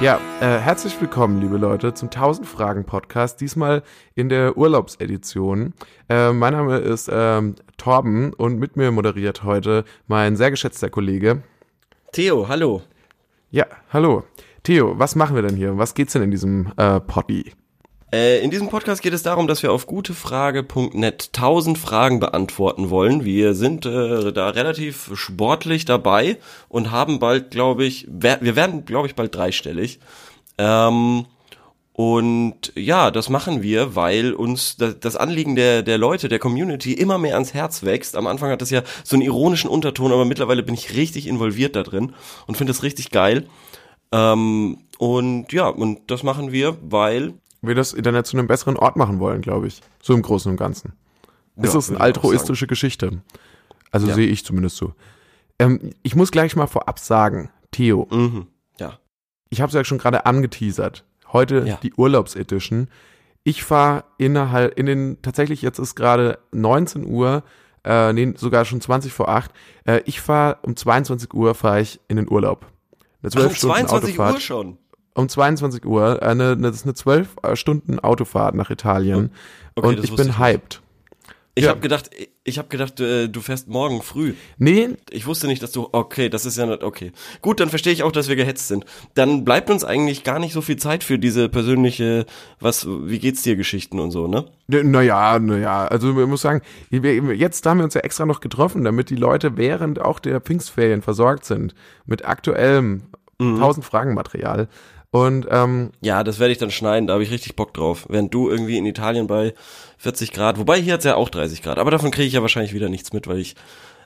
Ja, herzlich willkommen, liebe Leute, zum Tausend-Fragen-Podcast, diesmal in der Urlaubsedition. Mein Name ist Torben und mit mir moderiert heute mein sehr geschätzter Kollege Theo, hallo. Ja, hallo. Theo, was machen wir denn hier? Was geht's denn in diesem Poddy? In diesem Podcast geht es darum, dass wir auf gutefrage.net 1000 Fragen beantworten wollen. Wir sind da relativ sportlich dabei und haben bald, glaube ich, wir werden bald dreistellig. Und ja, das machen wir, weil uns das Anliegen der Leute, der Community immer mehr ans Herz wächst. Am Anfang hat das ja so einen ironischen Unterton, aber mittlerweile bin ich richtig involviert da drin und finde das richtig geil. Und ja, und das machen wir, weil wir das Internet zu einem besseren Ort machen wollen, glaube ich. So im Großen und Ganzen. Ja, ist das eine altruistische Geschichte? Also ja. Sehe ich zumindest so. Ich muss gleich mal vorab sagen, Theo. Mhm. Ja. Ich habe es ja schon gerade angeteasert. Heute die Urlaubsedition. Ich fahre tatsächlich jetzt ist gerade 19 Uhr, sogar schon 20 vor 8. Ich fahre um 22 Uhr in den Urlaub. Eine 12 Stunden 22 Autofahrt. Uhr schon? Um 22 Uhr, das ist eine 12-Stunden Autofahrt nach Italien, okay, und ich bin hyped. Ich habe gedacht, du fährst morgen früh. Nee. Ich wusste nicht, dass du, okay, das ist ja nicht, okay. Gut, dann verstehe ich auch, dass wir gehetzt sind. Dann bleibt uns eigentlich gar nicht so viel Zeit für diese persönliche, wie geht's dir, Geschichten und so, ne? Naja, also ich muss sagen, jetzt haben wir uns ja extra noch getroffen, damit die Leute während auch der Pfingstferien versorgt sind mit aktuellem 1000-Fragen-Material. Und ja, das werde ich dann schneiden, da habe ich richtig Bock drauf. Während du irgendwie in Italien bei 40 Grad, wobei hier hat es ja auch 30 Grad, aber davon kriege ich ja wahrscheinlich wieder nichts mit, weil ich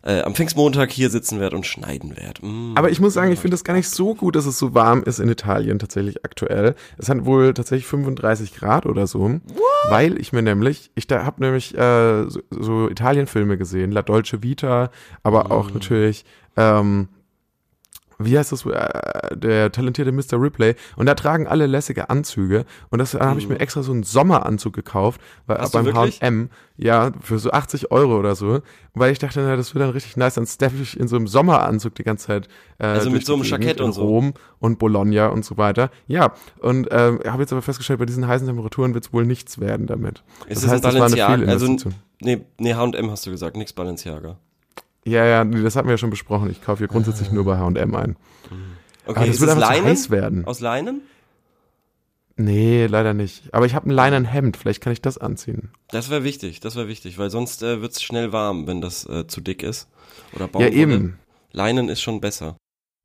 am Pfingstmontag hier sitzen werde und schneiden werde. Aber ich muss sagen, ich finde es gar nicht so gut, dass es so warm ist in Italien tatsächlich aktuell. Es hat wohl tatsächlich 35 Grad oder so, weil ich mir nämlich, ich habe Italien-Filme gesehen, La Dolce Vita, aber auch natürlich wie heißt das, der talentierte Mr. Ripley, und da tragen alle lässige Anzüge, und das habe ich mir extra so einen Sommeranzug gekauft, beim H&M, ja, für so 80 Euro oder so, weil ich dachte, na, das wird dann richtig nice, dann steppe ich in so einem Sommeranzug die ganze Zeit also mit so einem Jackett und so. Rom und Bologna und so weiter, ja, und habe jetzt aber festgestellt, bei diesen heißen Temperaturen wird es wohl nichts werden damit. Ist das heißt, ein Balenciaga? Also, nee, H&M hast du gesagt, nichts Balenciaga. Ja, das hatten wir ja schon besprochen. Ich kaufe hier grundsätzlich nur bei H&M ein. Okay, aber das wird einfach zu heiß werden. Aus Leinen? Nee, leider nicht. Aber ich habe ein Leinenhemd, vielleicht kann ich das anziehen. Das wäre wichtig, weil sonst wird es schnell warm, wenn das zu dick ist. Oder Baumwolle. Ja, eben. Leinen ist schon besser.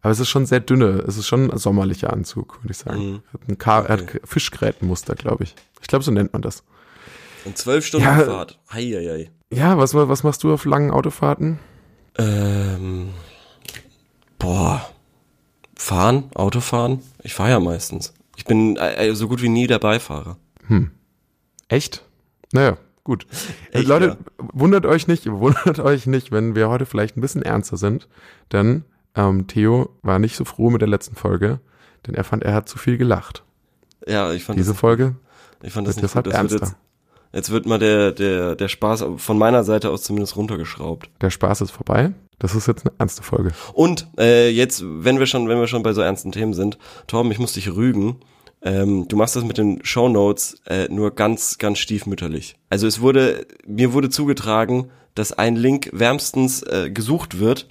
Aber es ist schon sehr dünne, es ist schon ein sommerlicher Anzug, würde ich sagen. Hat Fischgrätenmuster, glaube ich. Ich glaube, so nennt man das. Eine 12-Stunden Fahrt. Heieiei. Ja, was machst du auf langen Autofahrten? Autofahren? Ich fahre ja meistens. Ich bin so gut wie nie der Beifahrer. Echt? Naja, gut. Echt, Leute, ja. Wundert euch nicht, wenn wir heute vielleicht ein bisschen ernster sind, denn Theo war nicht so froh mit der letzten Folge, denn er fand, er hat zu viel gelacht. Ja, ich fand das ernster. Jetzt wird mal der Spaß von meiner Seite aus zumindest runtergeschraubt. Der Spaß ist vorbei. Das ist jetzt eine ernste Folge. Und jetzt, wenn wir schon bei so ernsten Themen sind, Torben, ich muss dich rügen. Du machst das mit den Shownotes nur ganz, ganz stiefmütterlich. Also mir wurde zugetragen, dass ein Link wärmstens gesucht wird.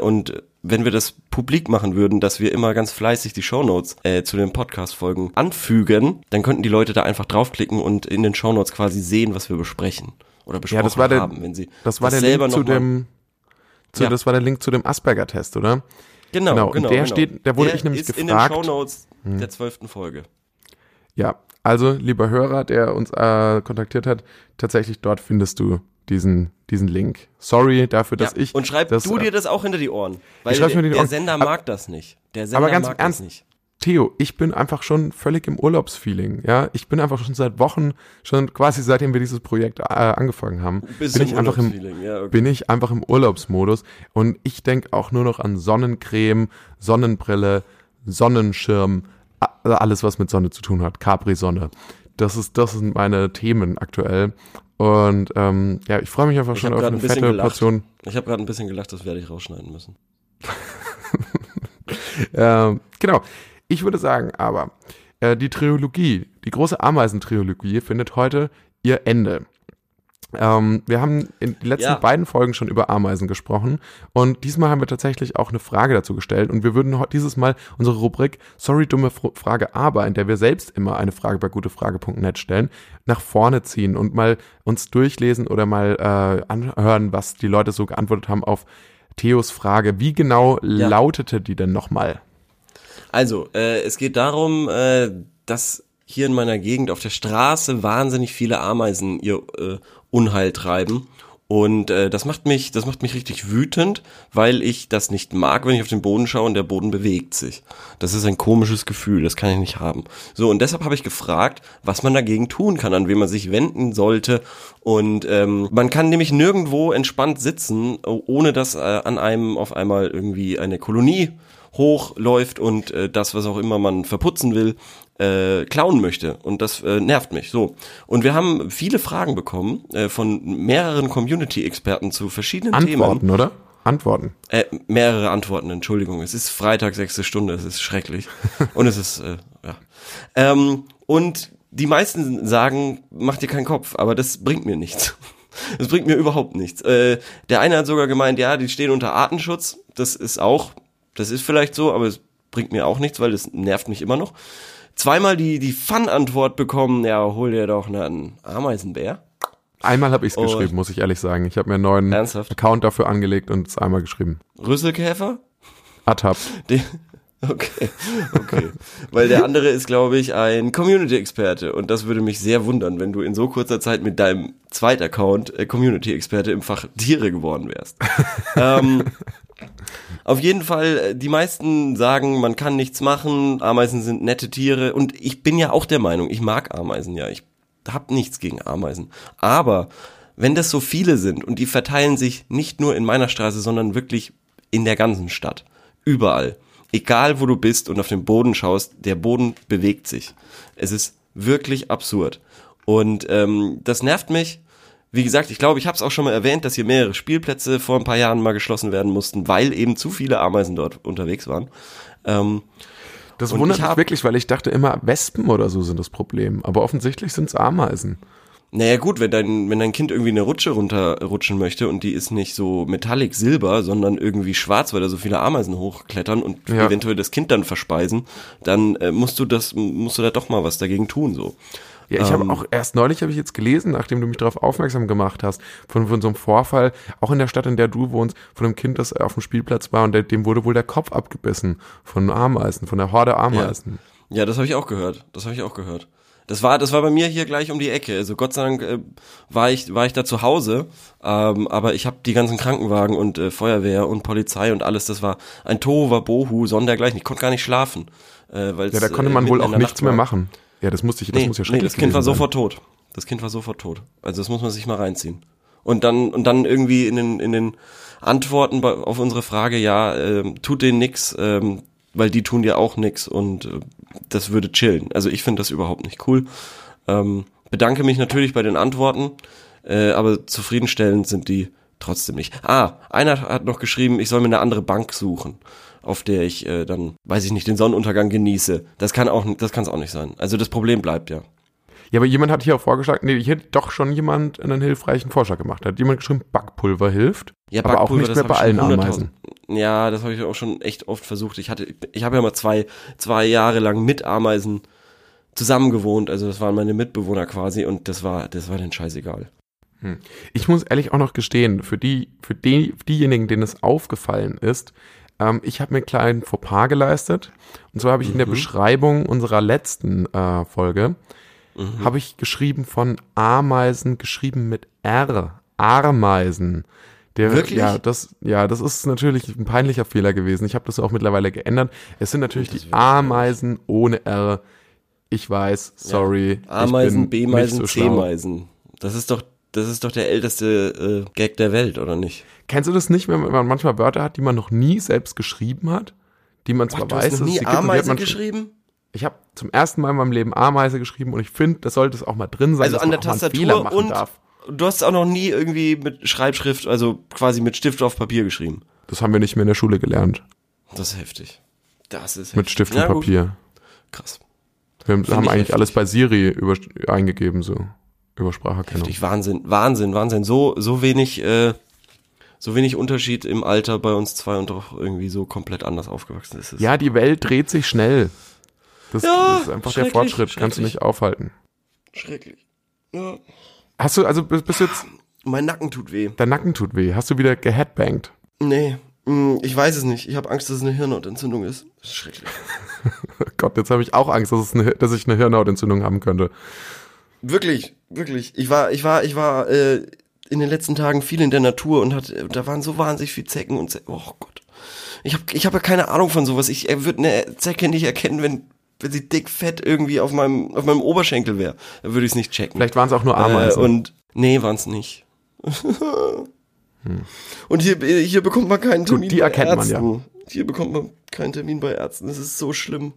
Und wenn wir das publik machen würden, dass wir immer ganz fleißig die Shownotes zu den Podcast-Folgen anfügen, dann könnten die Leute da einfach draufklicken und in den Shownotes quasi sehen, was wir besprechen oder besprochen haben, wenn sie das war der Link zu dem Asperger-Test, oder? Genau. Und da wurde ich nämlich gefragt. Der ist in den Shownotes der 12. Folge. Ja, also lieber Hörer, der uns kontaktiert hat, tatsächlich dort findest du diesen Link. Sorry dafür, dass ich... Und schreib du dir das auch hinter die Ohren. Weil der Sender mag das nicht. Aber ganz ernst, Theo, ich bin einfach schon völlig im Urlaubsfeeling. Ja? Ich bin einfach schon seit Wochen, schon quasi seitdem wir dieses Projekt angefangen haben, bin ich einfach im Urlaubsmodus. Und ich denke auch nur noch an Sonnencreme, Sonnenbrille, Sonnenschirm, alles, was mit Sonne zu tun hat. Capri-Sonne. Das sind meine Themen aktuell. Und ich freue mich einfach schon auf eine fette Portion. Ich habe gerade ein bisschen gelacht, das werde ich rausschneiden müssen. Genau. Ich würde sagen aber, die Trilogie, die große Ameisentrilogie findet heute ihr Ende. Wir haben in den letzten beiden Folgen schon über Ameisen gesprochen und diesmal haben wir tatsächlich auch eine Frage dazu gestellt und wir würden dieses Mal unsere Rubrik Sorry, dumme Frage, aber, in der wir selbst immer eine Frage bei gutefrage.net stellen, nach vorne ziehen und mal uns durchlesen oder mal anhören, was die Leute so geantwortet haben auf Theos Frage. Wie genau lautete die denn nochmal? Also, es geht darum, dass hier in meiner Gegend auf der Straße wahnsinnig viele Ameisen ihr Unheil treiben und das macht mich richtig wütend, weil ich das nicht mag, wenn ich auf den Boden schaue und der Boden bewegt sich. Das ist ein komisches Gefühl, das kann ich nicht haben. So, und deshalb habe ich gefragt, was man dagegen tun kann, an wen man sich wenden sollte, und man kann nämlich nirgendwo entspannt sitzen, ohne dass an einem auf einmal irgendwie eine Kolonie hochläuft und das, was auch immer man verputzen will, klauen möchte, und das nervt mich. So, und wir haben viele Fragen bekommen von mehreren Community-Experten zu verschiedenen Themen. Antworten. Mehrere Antworten, Entschuldigung. Es ist Freitag, 6. Stunde, es ist schrecklich. Und es ist, und die meisten sagen, mach dir keinen Kopf, aber das bringt mir nichts. Das bringt mir überhaupt nichts. Der eine hat sogar gemeint, ja, die stehen unter Artenschutz. Das ist vielleicht so, aber es bringt mir auch nichts, weil das nervt mich immer noch. Zweimal die Fun-Antwort bekommen, ja, hol dir doch einen Ameisenbär. Einmal habe ich es geschrieben, muss ich ehrlich sagen. Ich habe mir einen neuen Account dafür angelegt und es einmal geschrieben. Rüsselkäfer? Atap. Okay. Weil der andere ist, glaube ich, ein Community-Experte. Und das würde mich sehr wundern, wenn du in so kurzer Zeit mit deinem Zweit-Account Community-Experte im Fach Tiere geworden wärst. Auf jeden Fall, die meisten sagen, man kann nichts machen, Ameisen sind nette Tiere, und ich bin ja auch der Meinung, ich mag Ameisen, ja, ich habe nichts gegen Ameisen, aber wenn das so viele sind und die verteilen sich nicht nur in meiner Straße, sondern wirklich in der ganzen Stadt, überall, egal wo du bist und auf den Boden schaust, der Boden bewegt sich, es ist wirklich absurd, und das nervt mich. Wie gesagt, ich glaube, ich habe es auch schon mal erwähnt, dass hier mehrere Spielplätze vor ein paar Jahren mal geschlossen werden mussten, weil eben zu viele Ameisen dort unterwegs waren. Das wundert mich wirklich, weil ich dachte immer, Wespen oder so sind das Problem. Aber offensichtlich sind es Ameisen. Naja gut, wenn dein Kind irgendwie eine Rutsche runterrutschen möchte und die ist nicht so metallic silber, sondern irgendwie schwarz, weil da so viele Ameisen hochklettern und eventuell das Kind dann verspeisen, dann musst du da doch mal was dagegen tun, so. Ja, ich habe auch erst neulich jetzt gelesen, nachdem du mich darauf aufmerksam gemacht hast, von so einem Vorfall, auch in der Stadt, in der du wohnst, von einem Kind, das auf dem Spielplatz war, und dem wurde wohl der Kopf abgebissen von Ameisen, von der Horde Ameisen. Ja, das habe ich auch gehört. Das war bei mir hier gleich um die Ecke. Also Gott sei Dank war ich da zu Hause, aber ich habe die ganzen Krankenwagen und Feuerwehr und Polizei und alles, das war ein Tohuwabohu, sondergleichen. Ich konnte gar nicht schlafen. Weil's, da konnte man wohl auch nichts mehr machen. Ja, das muss ja schrecklich sein. Das Kind war sofort tot. Also das muss man sich mal reinziehen. Und dann irgendwie in den Antworten auf unsere Frage, ja, tut denen nix, weil die tun dir auch nix, und das würde chillen. Also ich finde das überhaupt nicht cool. Bedanke mich natürlich bei den Antworten, aber zufriedenstellend sind die trotzdem nicht. Einer hat noch geschrieben, ich soll mir eine andere Bank suchen, auf der ich dann, weiß ich nicht, den Sonnenuntergang genieße. Das kann es auch nicht sein. Also das Problem bleibt ja. Ja, aber jemand hat hier auch vorgeschlagen, hier hat doch schon jemand einen hilfreichen Vorschlag gemacht. Da hat jemand geschrieben, Backpulver hilft, ja, Backpulver, aber auch nicht mehr bei allen Ameisen. Ja, das habe ich auch schon echt oft versucht. Ich habe ja mal zwei Jahre lang mit Ameisen zusammen gewohnt. Also das waren meine Mitbewohner quasi, und das war denen scheißegal. Ich muss ehrlich auch noch gestehen, für diejenigen, denen es aufgefallen ist, ich habe mir einen kleinen Fauxpas geleistet. Und zwar habe ich in der Beschreibung unserer letzten Folge habe ich geschrieben von Ameisen, geschrieben mit R. Ameisen. Wirklich? Ja, das ist natürlich ein peinlicher Fehler gewesen. Ich habe das auch mittlerweile geändert. Es sind natürlich die Ameisen ohne R. Ich weiß, sorry. Ja. Ameisen, B-Meisen, so C-Meisen. Das ist doch der älteste Gag der Welt, oder nicht? Kennst du das nicht, wenn man manchmal Wörter hat, die man noch nie selbst geschrieben hat? Die man zwar weiß, dass es sie gibt. Hast du nie Ameise geschrieben? Ich habe zum ersten Mal in meinem Leben Ameise geschrieben, und ich finde, das sollte es auch mal drin sein, also dass man auch mal einen Fehler machen darf. Du hast es auch noch nie irgendwie mit Schreibschrift, also quasi mit Stift auf Papier geschrieben. Das haben wir nicht mehr in der Schule gelernt. Das ist heftig. Das ist heftig. Mit Stift und Papier. Krass. Wir haben eigentlich heftig. Alles bei Siri eingegeben, so. Über Spracherkennung. Heftig, Wahnsinn. So wenig Unterschied im Alter bei uns zwei und doch irgendwie so komplett anders aufgewachsen ist. Ja, die Welt dreht sich schnell. Das ist einfach der Fortschritt. Kannst du nicht aufhalten. Schrecklich. Ja. Hast du, also bis jetzt... Mein Nacken tut weh. Dein Nacken tut weh. Hast du wieder geheadbanged? Nee, ich weiß es nicht. Ich habe Angst, dass es eine Hirnhautentzündung ist. Das ist schrecklich. Gott, jetzt habe ich auch Angst, dass ich eine Hirnhautentzündung haben könnte. Wirklich. Ich war in den letzten Tagen viel in der Natur und da waren so wahnsinnig viele Zecken und Zecken. Oh Gott. Ich hab ja keine Ahnung von sowas. Ich würde eine Zecke nicht erkennen, wenn sie dick fett irgendwie auf meinem Oberschenkel wäre. Dann würde ich es nicht checken. Vielleicht waren es auch nur Ameisen. Nee, waren es nicht. Und hier bekommt man keinen Termin bei Ärzten. Hier bekommt man keinen Termin bei Ärzten. Das ist so schlimm.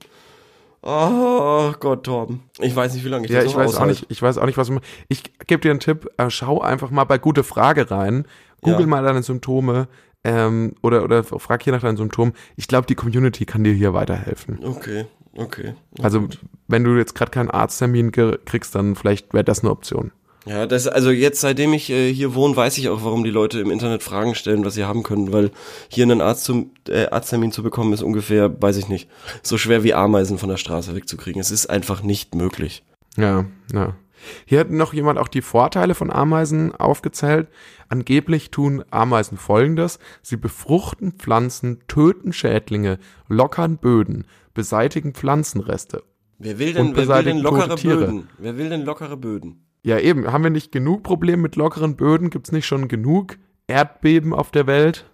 Oh Gott, Torben. Ich weiß nicht, wie lange ich das noch aushalte. Ich weiß auch nicht, was ich mache. Ich gebe dir einen Tipp. Schau einfach mal bei Gute Frage rein. Google mal deine Symptome. Oder frag hier nach deinen Symptomen. Ich glaube, die Community kann dir hier weiterhelfen. Okay. Also, gut. Wenn du jetzt gerade keinen Arzttermin kriegst, dann vielleicht wäre das eine Option. Ja, jetzt, seitdem ich hier wohne, weiß ich auch, warum die Leute im Internet Fragen stellen, was sie haben können, weil hier einen Arzttermin zu bekommen ist ungefähr, weiß ich nicht, so schwer wie Ameisen von der Straße wegzukriegen. Es ist einfach nicht möglich. Ja. Hier hat noch jemand auch die Vorteile von Ameisen aufgezählt. Angeblich tun Ameisen Folgendes. Sie befruchten Pflanzen, töten Schädlinge, lockern Böden, beseitigen Pflanzenreste. Wer will denn lockere Böden? Ja, eben. Haben wir nicht genug Probleme mit lockeren Böden? Gibt's nicht schon genug Erdbeben auf der Welt?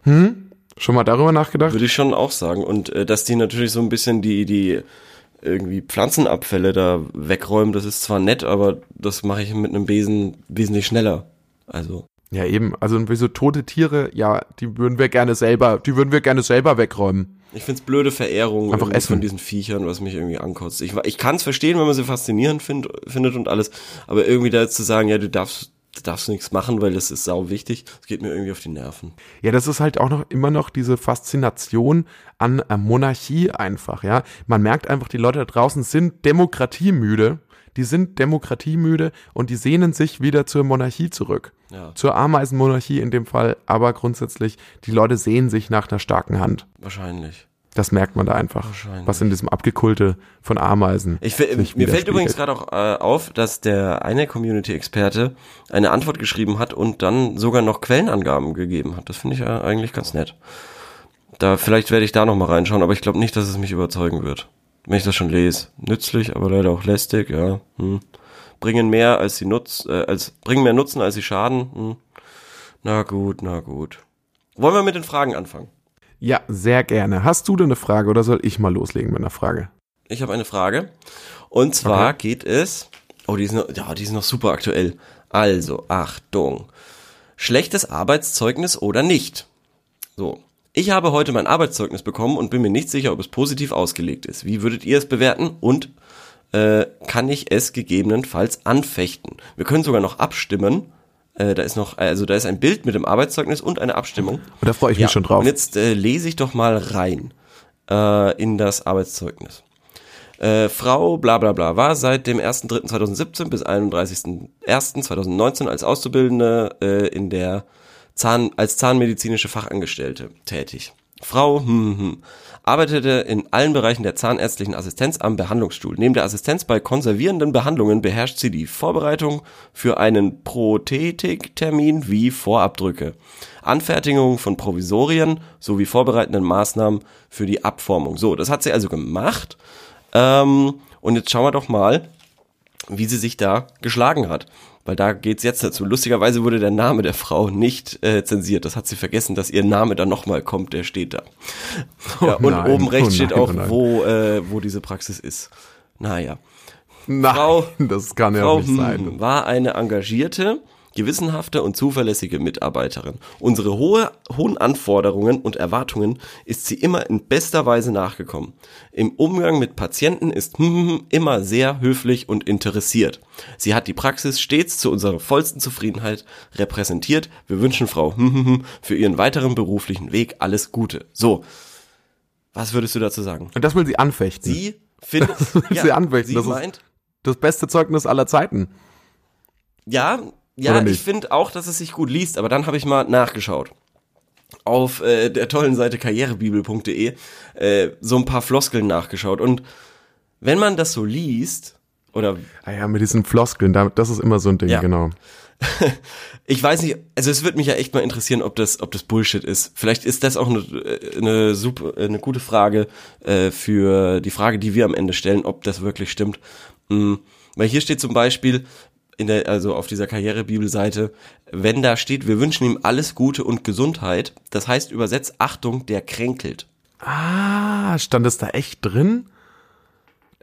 Schon mal darüber nachgedacht? Würde ich schon auch sagen. Und dass die natürlich so ein bisschen die irgendwie Pflanzenabfälle da wegräumen, das ist zwar nett, aber das mache ich mit einem Besen wesentlich schneller. Also. Ja, eben. Also so tote Tiere, ja, die würden wir gerne selber wegräumen. Ich find's blöde Verehrung einfach essen. Von diesen Viechern, was mich irgendwie ankotzt. Ich kann's verstehen, wenn man sie faszinierend findet und alles, aber irgendwie da jetzt zu sagen, ja, du darfst nichts machen, weil das ist sau wichtig, das geht mir irgendwie auf die Nerven. Ja, das ist halt auch noch immer noch diese Faszination an Monarchie einfach, ja. Man merkt einfach, die Leute da draußen sind demokratiemüde. Und die sehnen sich wieder zur Monarchie zurück. Ja. Zur Ameisenmonarchie in dem Fall, aber grundsätzlich, die Leute sehnen sich nach einer starken Hand. Wahrscheinlich. Das merkt man da einfach, was in diesem Abgekulte von Ameisen mir fällt übrigens gerade auch auf, dass der eine Community-Experte eine Antwort geschrieben hat und dann sogar noch Quellenangaben gegeben hat. Das finde ich eigentlich ganz nett. Vielleicht werde ich da nochmal reinschauen, aber ich glaube nicht, dass es mich überzeugen wird. Wenn ich das schon lese, nützlich, aber leider auch lästig, ja. Bringen mehr Nutzen als sie schaden. Na gut. Wollen wir mit den Fragen anfangen? Ja, sehr gerne. Hast du denn eine Frage oder soll ich mal loslegen mit einer Frage? Ich habe eine Frage. Und zwar geht es, die ist noch super aktuell. Also, Achtung. Schlechtes Arbeitszeugnis oder nicht? So. Ich habe heute mein Arbeitszeugnis bekommen und bin mir nicht sicher, ob es positiv ausgelegt ist. Wie würdet ihr es bewerten und kann ich es gegebenenfalls anfechten? Wir können sogar noch abstimmen. Da ist ein Bild mit dem Arbeitszeugnis und eine Abstimmung. Und da freue ich mich schon drauf. Und jetzt lese ich doch mal rein in das Arbeitszeugnis. Frau Blablabla war seit dem 1.3.2017 bis 31.01.2019 als Auszubildende in der als zahnmedizinische Fachangestellte tätig. Frau arbeitete in allen Bereichen der zahnärztlichen Assistenz am Behandlungsstuhl. Neben der Assistenz bei konservierenden Behandlungen beherrscht sie die Vorbereitung für einen Prothetiktermin wie Vorabdrücke, Anfertigung von Provisorien sowie vorbereitenden Maßnahmen für die Abformung. So, das hat sie also gemacht. Und jetzt schauen wir doch mal, wie sie sich da geschlagen hat. Weil da geht's jetzt dazu. Lustigerweise wurde der Name der Frau nicht zensiert. Das hat sie vergessen, dass ihr Name dann nochmal kommt. Der steht da. Ja, und oben rechts steht auch, wo diese Praxis ist. Naja. Das kann ja nicht sein. War eine engagierte, gewissenhafte und zuverlässige Mitarbeiterin. Unsere hohen Anforderungen und Erwartungen ist sie immer in bester Weise nachgekommen. Im Umgang mit Patienten ist immer sehr höflich und interessiert. Sie hat die Praxis stets zu unserer vollsten Zufriedenheit repräsentiert. Wir wünschen Frau für ihren weiteren beruflichen Weg alles Gute. So, Was würdest du dazu sagen? Und das will sie anfechten. Sie meint, das beste Zeugnis aller Zeiten. Ja, ich finde auch, dass es sich gut liest, aber dann habe ich mal nachgeschaut. Auf der tollen Seite karrierebibel.de so ein paar Floskeln nachgeschaut. Und wenn man das so liest, oder... Ah ja, mit diesen Floskeln, das ist immer so ein Ding, ja. Genau. Ich weiß nicht, also es würde mich ja echt mal interessieren, ob das Bullshit ist. Vielleicht ist das auch eine gute Frage für die Frage, die wir am Ende stellen, ob das wirklich stimmt. Weil hier steht zum Beispiel... Also auf dieser Karrierebibelseite, wenn da steht, wir wünschen ihm alles Gute und Gesundheit, das heißt übersetzt, Achtung, der kränkelt. Ah, stand das da echt drin?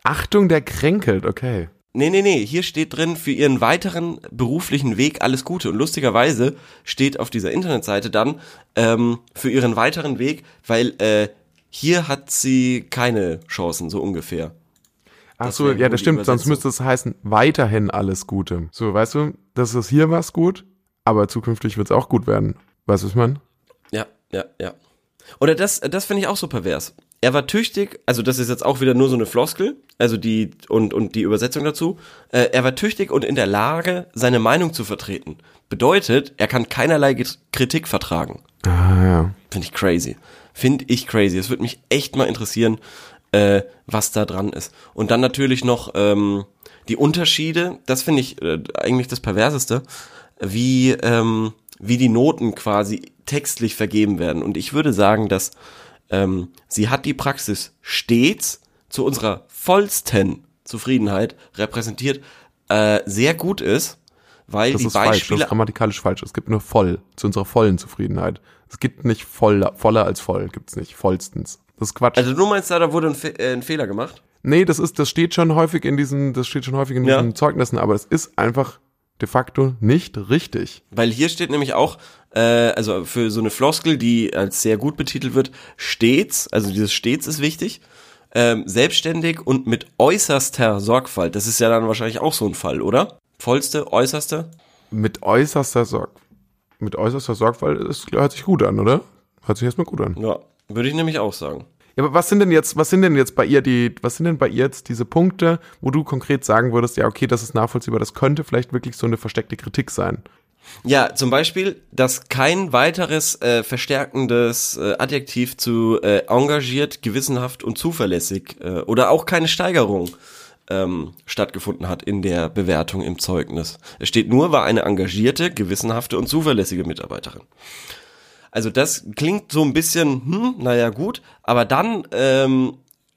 Achtung, der kränkelt, okay. Nee, hier steht drin, für ihren weiteren beruflichen Weg alles Gute. Und lustigerweise steht auf dieser Internetseite dann, für ihren weiteren Weg, weil hier hat sie keine Chancen, so ungefähr. Ach so, ja, das stimmt, sonst müsste es heißen, weiterhin alles Gute. So, weißt du, das ist hier was gut, aber zukünftig wird es auch gut werden. Weißt du, was ich meine? Ja. Oder das finde ich auch so pervers. Er war tüchtig, also das ist jetzt auch wieder nur so eine Floskel, also die, und die Übersetzung dazu. Er war tüchtig und in der Lage, seine Meinung zu vertreten. Bedeutet, er kann keinerlei Kritik vertragen. Ah, ja. Finde ich crazy. Es würde mich echt mal interessieren, was da dran ist. Und dann natürlich noch die Unterschiede, das finde ich eigentlich das Perverseste, wie die Noten quasi textlich vergeben werden. Und ich würde sagen, dass sie hat die Praxis stets zu unserer vollsten Zufriedenheit repräsentiert, sehr gut ist, weil das die ist Beispiele... Falsch. Das ist grammatikalisch falsch. Es gibt nur voll, zu unserer vollen Zufriedenheit. Es gibt nicht voller als voll, gibt es nicht, vollstens. Das ist Quatsch. Also du meinst, da wurde ein Fehler gemacht? Nee, das steht schon häufig in diesen Zeugnissen, aber es ist einfach de facto nicht richtig. Weil hier steht nämlich auch, also für so eine Floskel, die als sehr gut betitelt wird, stets, also dieses stets ist wichtig, selbstständig und mit äußerster Sorgfalt. Das ist ja dann wahrscheinlich auch so ein Fall, oder? Vollste, äußerste? Mit äußerster Sorgfalt hört sich gut an, oder? Hört sich erstmal gut an. Ja. Würde ich nämlich auch sagen. Ja, aber was sind denn jetzt bei ihr diese Punkte, wo du konkret sagen würdest, ja, okay, das ist nachvollziehbar, das könnte vielleicht wirklich so eine versteckte Kritik sein? Ja, zum Beispiel, dass kein weiteres verstärkendes Adjektiv zu engagiert, gewissenhaft und zuverlässig oder auch keine Steigerung stattgefunden hat in der Bewertung im Zeugnis. Es steht nur, war eine engagierte, gewissenhafte und zuverlässige Mitarbeiterin. Also das klingt so ein bisschen, naja gut, aber dann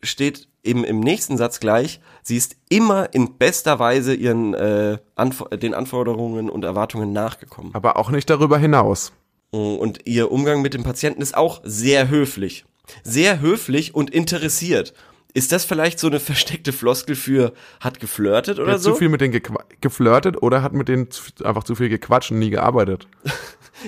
steht eben im nächsten Satz gleich, sie ist immer in bester Weise ihren den Anforderungen und Erwartungen nachgekommen. Aber auch nicht darüber hinaus. Und ihr Umgang mit dem Patienten ist auch sehr höflich. Sehr höflich und interessiert. Ist das vielleicht so eine versteckte Floskel für, hat geflirtet oder so? Hat zu viel mit denen geflirtet oder hat mit denen einfach zu viel gequatscht und nie gearbeitet?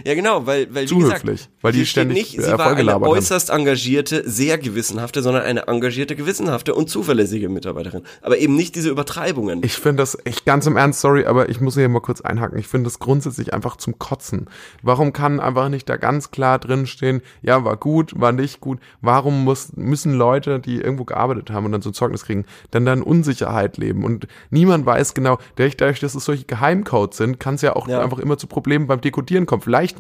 Ja, genau, weil wie gesagt, höflich, weil die ständig nicht, sie war eine äußerst engagierte, sehr gewissenhafte, sondern eine engagierte, gewissenhafte und zuverlässige Mitarbeiterin. Aber eben nicht diese Übertreibungen. Ich finde das, ganz im Ernst, sorry, aber ich muss hier mal kurz einhaken. Ich finde das grundsätzlich einfach zum Kotzen. Warum kann einfach nicht da ganz klar drinstehen, ja, war gut, war nicht gut? Warum müssen Leute, die irgendwo gearbeitet haben und dann so ein Zeugnis kriegen, dann in Unsicherheit leben? Und niemand weiß genau, dadurch, dass es solche Geheimcodes sind, kann es ja auch einfach immer zu Problemen beim Dekodieren kommen. Vielleicht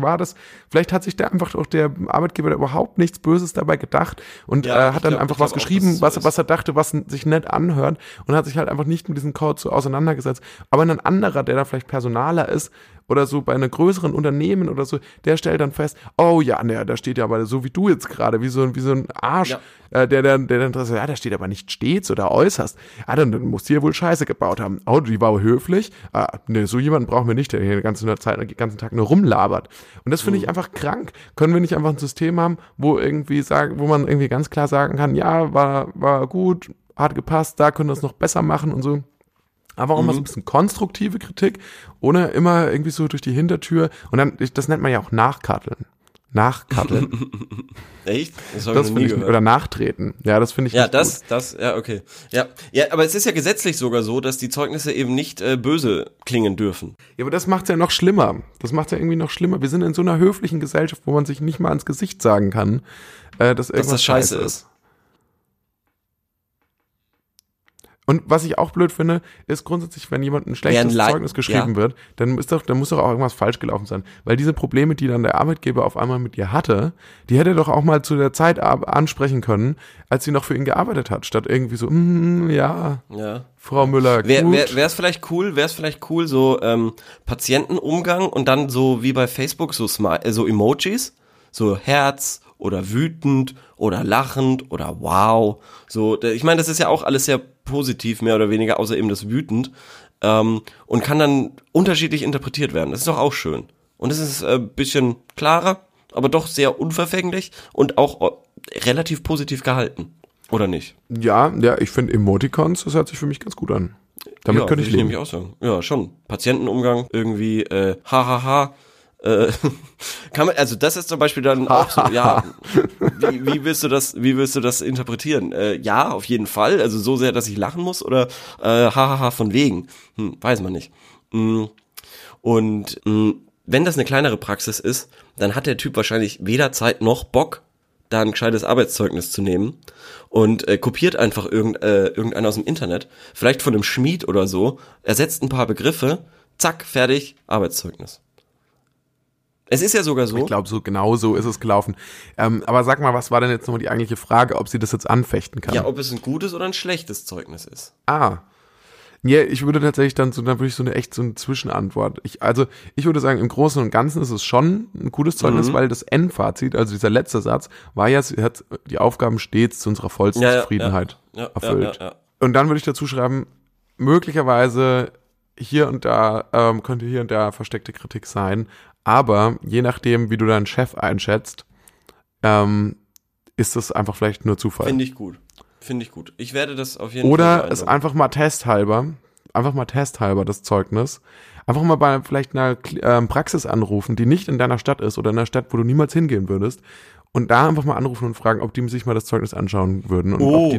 hat sich da einfach auch der Arbeitgeber überhaupt nichts Böses dabei gedacht und hat dann einfach was geschrieben, was er dachte, was sich nett anhört und hat sich halt einfach nicht mit diesem Code so auseinandergesetzt. Aber ein anderer, der da vielleicht Personaler ist oder so bei einem größeren Unternehmen oder so, der stellt dann fest, oh ja, ne, da steht ja aber so wie du jetzt gerade, wie so ein Arsch, der dann sagt, ja, da steht aber nicht stets oder äußerst. Ah, dann muss die ja wohl Scheiße gebaut haben. Oh, die war höflich. Ah, ne, so jemanden brauchen wir nicht, der hier den ganzen Tag nur rumlabert. Und das finde ich einfach krank. Können wir nicht einfach ein System haben, wo man irgendwie ganz klar sagen kann, ja, war gut, hat gepasst, da können wir es noch besser machen und so. Aber auch mal so ein bisschen konstruktive Kritik, ohne immer irgendwie so durch die Hintertür. Und dann, das nennt man ja auch Nachkatteln. Echt? Das finde ich, oder nachtreten. Ja, das finde ich nicht gut. Ja, okay. Ja, aber es ist ja gesetzlich sogar so, dass die Zeugnisse eben nicht böse klingen dürfen. Ja, aber das macht's ja noch schlimmer. Wir sind in so einer höflichen Gesellschaft, wo man sich nicht mal ans Gesicht sagen kann, dass irgendwas scheiße ist. Und was ich auch blöd finde, ist grundsätzlich, wenn jemand ein schlechtes Zeugnis geschrieben wird, dann muss doch auch irgendwas falsch gelaufen sein. Weil diese Probleme, die dann der Arbeitgeber auf einmal mit ihr hatte, die hätte er doch auch mal zu der Zeit ansprechen können, als sie noch für ihn gearbeitet hat, statt irgendwie so, Frau Müller, gut. Wär's vielleicht cool, so Patientenumgang und dann so wie bei Facebook, so Emojis, so Herz oder wütend oder lachend oder wow. So, ich meine, das ist ja auch alles sehr positiv, mehr oder weniger, außer eben das wütend, und kann dann unterschiedlich interpretiert werden. Das ist doch auch schön. Und es ist ein bisschen klarer, aber doch sehr unverfänglich und auch relativ positiv gehalten, oder nicht? Ja, ich finde Emoticons, das hört sich für mich ganz gut an. Damit könnte ich leben. Nämlich auch sagen. Ja, schon. Patientenumgang, irgendwie, hahaha. Kann man, also das ist zum Beispiel dann auch so, ja, wie willst du das interpretieren? Ja, auf jeden Fall, also so sehr, dass ich lachen muss, oder hahaha von wegen, weiß man nicht. Und wenn das eine kleinere Praxis ist, dann hat der Typ wahrscheinlich weder Zeit noch Bock, da ein gescheites Arbeitszeugnis zu nehmen, und kopiert einfach irgendeinen aus dem Internet, vielleicht von einem Schmied oder so, ersetzt ein paar Begriffe, zack, fertig, Arbeitszeugnis. Es ist ja sogar so. Ich glaube, so genau so ist es gelaufen. Aber sag mal, was war denn jetzt nochmal die eigentliche Frage, ob sie das jetzt anfechten kann? Ja, ob es ein gutes oder ein schlechtes Zeugnis ist. Ja, ich würde tatsächlich dann würde ich so eine Zwischenantwort. Ich würde sagen, im Großen und Ganzen ist es schon ein gutes Zeugnis, weil das Endfazit, also dieser letzte Satz, war ja, sie hat die Aufgaben stets zu unserer vollsten Zufriedenheit erfüllt. Ja. Und dann würde ich dazu schreiben, möglicherweise könnte hier und da versteckte Kritik sein. Aber je nachdem, wie du deinen Chef einschätzt, ist das einfach vielleicht nur Zufall. Finde ich gut. Ich werde das auf jeden Fall einbauen. Oder es einfach mal testhalber das Zeugnis, einfach mal bei vielleicht einer Praxis anrufen, die nicht in deiner Stadt ist oder in einer Stadt, wo du niemals hingehen würdest, und da einfach mal anrufen und fragen, ob die sich mal das Zeugnis anschauen würden und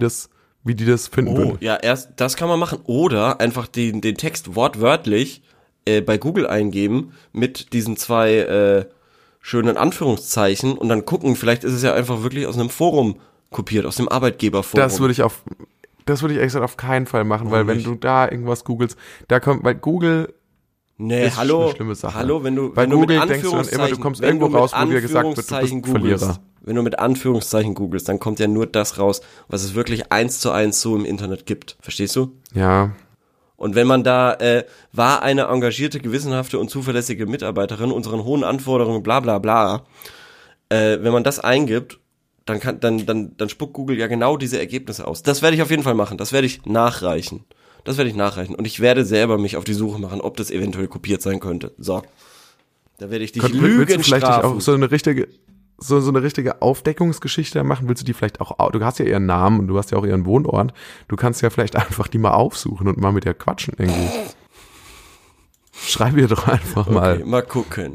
wie die das finden würden. Ja, erst das kann man machen, oder einfach den Text wortwörtlich bei Google eingeben mit diesen zwei schönen Anführungszeichen und dann gucken, vielleicht ist es ja einfach wirklich aus einem Forum kopiert, aus dem Arbeitgeberforum. Das würde ich extra auf keinen Fall machen, weil wenn du da irgendwas googelst, da kommt, weil Google ist eine schlimme Sache. Bei Google denkst du dann immer, du kommst irgendwo raus, wo dir gesagt wird, du bist Verlierer. Wenn du mit Anführungszeichen googelst, dann kommt ja nur das raus, was es wirklich 1:1 so im Internet gibt. Verstehst du? Ja. Und wenn man da war eine engagierte, gewissenhafte und zuverlässige Mitarbeiterin, unseren hohen Anforderungen, bla bla bla, wenn man das eingibt, dann spuckt Google ja genau diese Ergebnisse aus. Das werde ich auf jeden Fall machen, das werde ich nachreichen. Und ich werde selber mich auf die Suche machen, ob das eventuell kopiert sein könnte. So, da werde ich dich lügen vielleicht strafen. Auch so eine richtige Aufdeckungsgeschichte machen, willst du die vielleicht auch, du hast ja ihren Namen und du hast ja auch ihren Wohnort, du kannst ja vielleicht einfach die mal aufsuchen und mal mit ihr quatschen irgendwie. Schreib ihr doch einfach mal. Okay,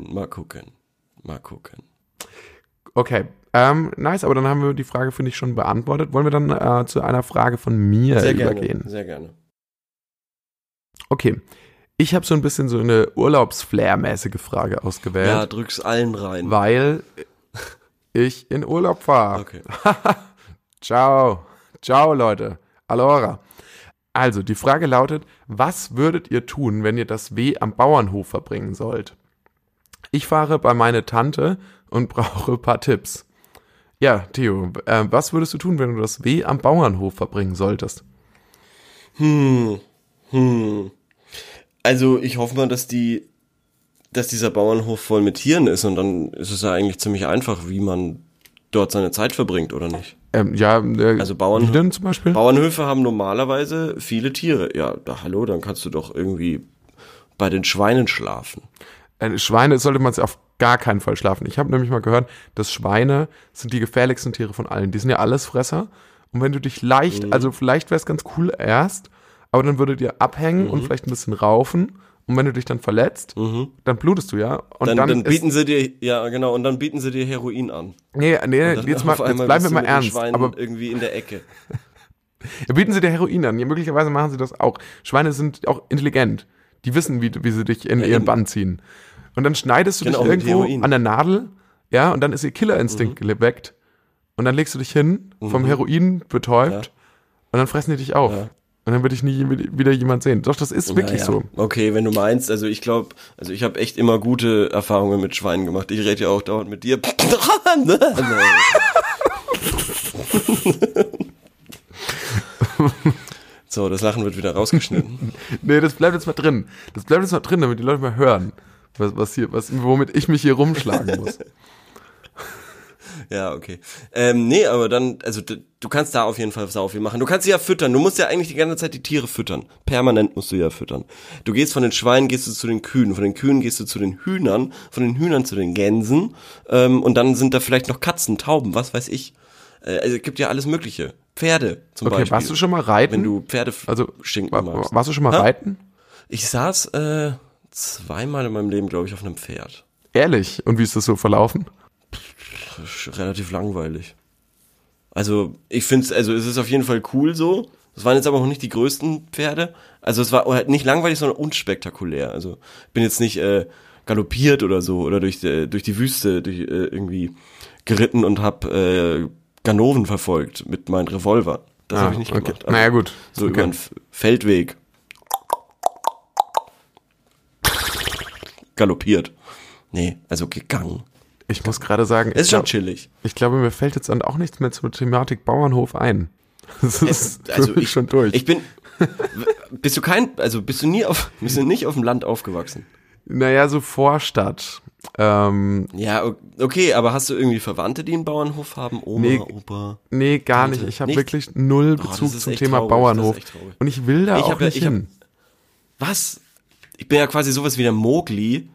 mal gucken. Okay, nice, aber dann haben wir die Frage, finde ich, schon beantwortet. Wollen wir dann zu einer Frage von mir übergehen? Sehr gerne. Okay, ich habe so ein bisschen so eine Urlaubsflair-mäßige Frage ausgewählt. Ja, drück's allen rein. Weil ich in Urlaub fahre. Okay. Ciao Leute. Allora. Also, die Frage lautet, was würdet ihr tun, wenn ihr das Weh am Bauernhof verbringen sollt? Ich fahre bei meiner Tante und brauche ein paar Tipps. Ja, Theo, was würdest du tun, wenn du das Weh am Bauernhof verbringen solltest? Also, ich hoffe mal, dass dieser Bauernhof voll mit Tieren ist, und dann ist es ja eigentlich ziemlich einfach, wie man dort seine Zeit verbringt, oder nicht? Also Bauernhöfe haben normalerweise viele Tiere. Ja, dann kannst du doch irgendwie bei den Schweinen schlafen. Schweine sollte man auf gar keinen Fall schlafen. Ich habe nämlich mal gehört, dass Schweine sind die gefährlichsten Tiere von allen. Die sind ja Allesfresser. Und wenn du dich vielleicht wäre es ganz cool erst, aber dann würdet ihr abhängen und vielleicht ein bisschen raufen. Und wenn du dich dann verletzt, dann blutest du ja. Und dann bieten sie dir, und dann bieten sie dir Heroin an. Nee, jetzt bleiben wir mal ernst. Aber irgendwie in der Ecke. Ja, bieten sie dir Heroin an. Ja, möglicherweise machen sie das auch. Schweine sind auch intelligent. Die wissen, wie sie dich in ihren Bann ziehen. Und dann schneidest du dich irgendwo an der Nadel, ja, und dann ist ihr Killerinstinkt geweckt. Und dann legst du dich hin, vom Heroin betäubt, und dann fressen die dich auf. Ja. Und dann würde ich nie wieder jemand sehen. Doch, das ist wirklich so. Okay, wenn du meinst, also ich glaube, also ich habe echt immer gute Erfahrungen mit Schweinen gemacht. Ich rede ja auch dauernd mit dir. So, das Lachen wird wieder rausgeschnitten. Nee, das bleibt jetzt mal drin. Das bleibt jetzt mal drin, damit die Leute mal hören, womit ich mich hier rumschlagen muss. Ja, okay. Nee, aber dann, also du kannst da auf jeden Fall sau viel machen. Du kannst sie ja füttern. Du musst ja eigentlich die ganze Zeit die Tiere füttern. Permanent musst du ja füttern. Du gehst von den Schweinen, gehst du zu den Kühen. Von den Kühen gehst du zu den Hühnern. Von den Hühnern zu den Gänsen. Und dann sind da vielleicht noch Katzen, Tauben, was weiß ich. Also es gibt ja alles Mögliche. Pferde zum Beispiel. Okay, warst du schon mal reiten? Wenn du Pferde schinken magst. Warst du schon mal reiten? Ich saß zweimal in meinem Leben, glaube ich, auf einem Pferd. Ehrlich? Und wie ist das so verlaufen? Relativ langweilig. Also, ich finde es, also es ist auf jeden Fall cool so. Das waren jetzt aber auch nicht die größten Pferde. Also es war halt nicht langweilig, sondern unspektakulär. Also ich bin jetzt nicht galoppiert oder so oder durch die Wüste irgendwie geritten und habe Ganoven verfolgt mit meinem Revolver. Das habe ich nicht gemacht. Also, naja, gut. So über einen Feldweg. Galoppiert. Nee, also gegangen. Ich muss gerade sagen, ist schon chillig. Ich glaube, mir fällt jetzt auch nichts mehr zur Thematik Bauernhof ein. Das ist also ich schon durch. Ich bin bist du nicht auf dem Land aufgewachsen? Naja, so Vorstadt. Ja, okay, aber hast du irgendwie Verwandte, die einen Bauernhof haben? Oma, Opa? Nee, gar Tante. Nicht. Ich habe wirklich null Bezug zum Thema traurig. Bauernhof. Und ich will da nicht hin. Was? Ich bin ja quasi sowas wie der Mowgli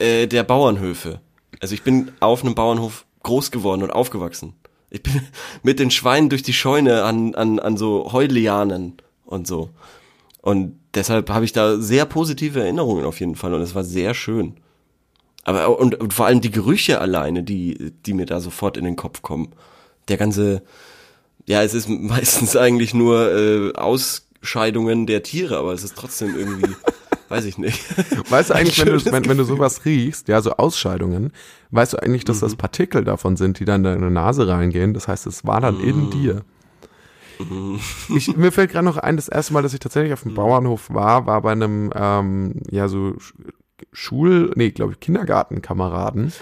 der Bauernhöfe. Also ich bin auf einem Bauernhof groß geworden und aufgewachsen. Ich bin mit den Schweinen durch die Scheune an so Heulianen und so. Und deshalb habe ich da sehr positive Erinnerungen auf jeden Fall und es war sehr schön. Aber und vor allem die Gerüche alleine, die mir da sofort in den Kopf kommen. Der ganze, ja, es ist meistens eigentlich nur Ausscheidungen der Tiere, aber es ist trotzdem irgendwie... Weiß ich nicht. Weißt du eigentlich, wenn du sowas riechst, ja, so Ausscheidungen, weißt du eigentlich, dass das Partikel davon sind, die dann in deine Nase reingehen? Das heißt, es war dann in dir. Mir fällt gerade noch ein, das erste Mal, dass ich tatsächlich auf dem Bauernhof war bei einem, Kindergartenkameraden.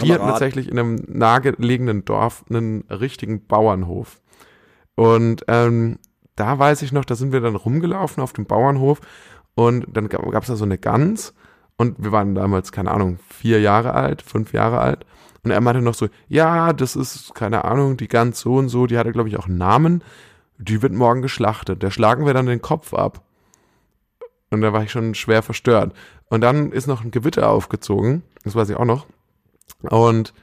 Die hatten tatsächlich in einem nahegelegenen Dorf einen richtigen Bauernhof. Und da weiß ich noch, da sind wir dann rumgelaufen auf dem Bauernhof. Und dann gab es da so eine Gans und wir waren damals, keine Ahnung, 5 Jahre alt. Und er meinte noch so, ja, das ist, keine Ahnung, die Gans so und so, die hatte, glaube ich, auch einen Namen. Die wird morgen geschlachtet, da schlagen wir dann den Kopf ab. Und da war ich schon schwer verstört. Und dann ist noch ein Gewitter aufgezogen, das weiß ich auch noch. Und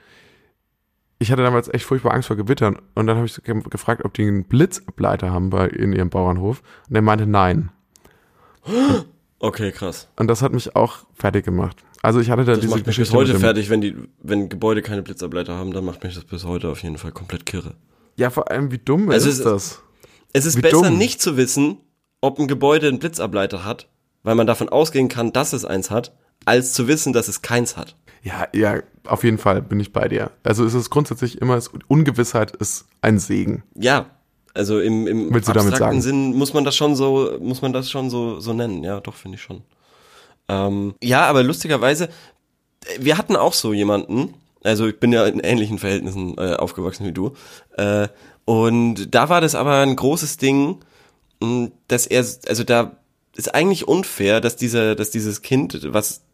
ich hatte damals echt furchtbar Angst vor Gewittern. Und dann habe ich gefragt, ob die einen Blitzableiter haben in ihrem Bauernhof. Und er meinte, nein. Okay, krass. Und das hat mich auch fertig gemacht. Also ich hatte da das diese macht mich Geschichte bis heute fertig, wenn Gebäude keine Blitzableiter haben, dann macht mich das bis heute auf jeden Fall komplett kirre. Ja, vor allem wie dumm ist das? Es ist besser nicht zu wissen, ob ein Gebäude einen Blitzableiter hat, weil man davon ausgehen kann, dass es eins hat, als zu wissen, dass es keins hat. Ja, auf jeden Fall bin ich bei dir. Also es ist grundsätzlich immer, Ungewissheit ist ein Segen. Ja. Also im abstrakten Sinn muss man das schon so nennen, ja, doch, finde ich schon. Ja, aber lustigerweise, wir hatten auch so jemanden, also ich bin ja in ähnlichen Verhältnissen aufgewachsen wie du, und da war das aber ein großes Ding, dass er, also da ist eigentlich unfair, dass dieses Kind, was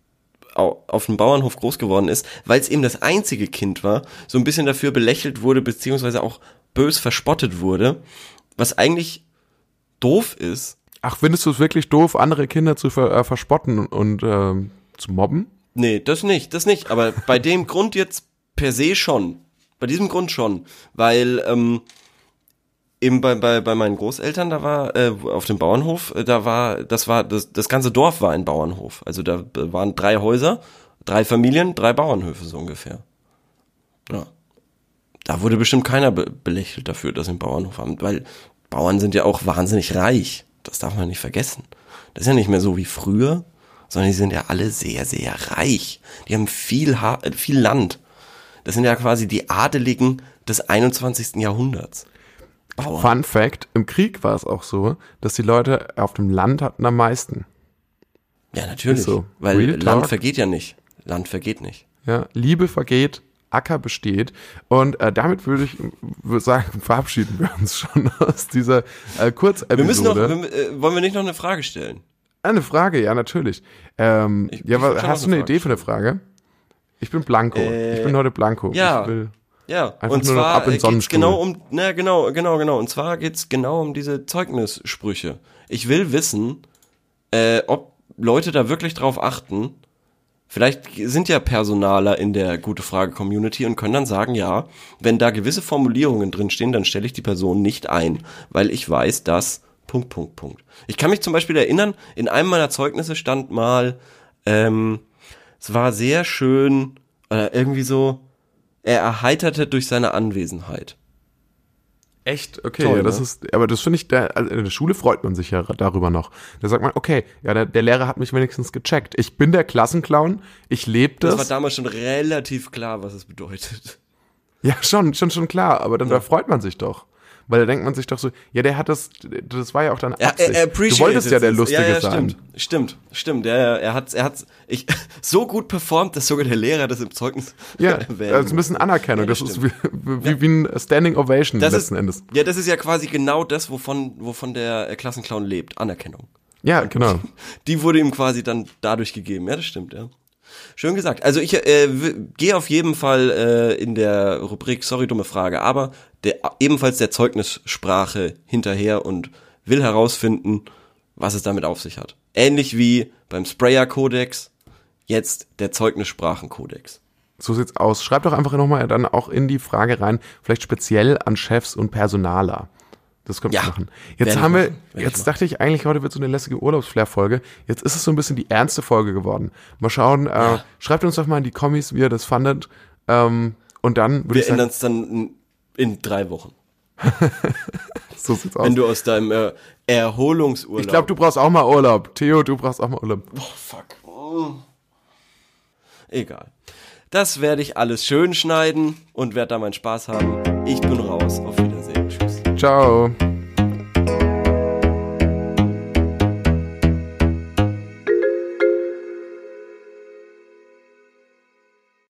auf dem Bauernhof groß geworden ist, weil es eben das einzige Kind war, so ein bisschen dafür belächelt wurde, beziehungsweise auch bös verspottet wurde, was eigentlich doof ist. Ach, findest du es wirklich doof, andere Kinder zu verspotten und zu mobben? Nee, das nicht, aber bei dem Grund jetzt per se schon, bei diesem Grund schon, weil eben bei meinen Großeltern, da war auf dem Bauernhof, das ganze Dorf war ein Bauernhof, also da waren 3 Häuser, 3 Familien, 3 Bauernhöfe so ungefähr. Ja. Da wurde bestimmt keiner belächelt dafür, dass sie einen Bauernhof haben, weil Bauern sind ja auch wahnsinnig reich. Das darf man nicht vergessen. Das ist ja nicht mehr so wie früher, sondern die sind ja alle sehr, sehr reich. Die haben viel Land. Das sind ja quasi die Adeligen des 21. Jahrhunderts. Bauern. Fun Fact, im Krieg war es auch so, dass die Leute auf dem Land hatten am meisten. Ja, natürlich, so, weil Land vergeht ja nicht. Land vergeht nicht. Ja, Liebe vergeht, Acker besteht. Und damit würde ich sagen, verabschieden wir uns schon aus dieser Kurzepisode. Wollen wir nicht noch eine Frage stellen? Eine Frage, ja, natürlich. Hast du eine Idee für eine Frage? Ich bin blanko. Ich bin heute blanko. Ja. Ich will und zwar geht es genau. Und zwar geht es genau um diese Zeugnissprüche. Ich will wissen, ob Leute da wirklich drauf achten. Vielleicht sind ja Personaler in der Gute-Frage-Community und können dann sagen, ja, wenn da gewisse Formulierungen drinstehen, dann stelle ich die Person nicht ein, weil ich weiß, dass ... Ich kann mich zum Beispiel erinnern, in einem meiner Zeugnisse stand mal, es war sehr schön, oder irgendwie so, er erheiterte durch seine Anwesenheit. Echt? Okay, toll, ja, das ist, aber das finde ich, in der Schule freut man sich ja darüber noch. Da sagt man, okay, ja, der Lehrer hat mich wenigstens gecheckt. Ich bin der Klassenclown, ich lebe das. Das war damals schon relativ klar, was es bedeutet. Ja, schon klar, aber dann da freut man sich doch. Weil da denkt man sich doch so, ja, der hat das war ja auch dann Absicht. Du wolltest ja der Lustige sein. Stimmt. Er hat so gut performt, dass sogar der Lehrer das im Zeugnis erwähnt. Das ist ein bisschen Anerkennung. Ja, das ist wie ein Standing Ovation letzten Endes. Ja, das ist ja quasi genau das, wovon der Klassenclown lebt. Anerkennung. Ja, genau. Die wurde ihm quasi dann dadurch gegeben. Ja, das stimmt, ja. Schön gesagt. Also ich gehe auf jeden Fall in der Rubrik, sorry, dumme Frage, aber ebenfalls der Zeugnissprache hinterher und will herausfinden, was es damit auf sich hat. Ähnlich wie beim Sprayer-Kodex, jetzt der Zeugnissprachen-Kodex. So sieht's aus. Schreibt doch einfach nochmal dann auch in die Frage rein, vielleicht speziell an Chefs und Personaler. Das können wir machen. Jetzt dachte ich eigentlich, heute wird so eine lässige Urlaubsflair-Folge. Jetzt ist es so ein bisschen die ernste Folge geworden. Mal schauen, schreibt uns doch mal in die Kommis, wie ihr das fandet. Und dann würde ich sagen, wir ändern es dann in 3 Wochen. So sieht's aus. Wenn du aus deinem Erholungsurlaub... Ich glaube, du brauchst auch mal Urlaub. Theo, du brauchst auch mal Urlaub. Oh, fuck. Oh. Egal. Das werde ich alles schön schneiden und werde da meinen Spaß haben. Ich bin raus. Auf Wiedersehen. Tschüss. Ciao.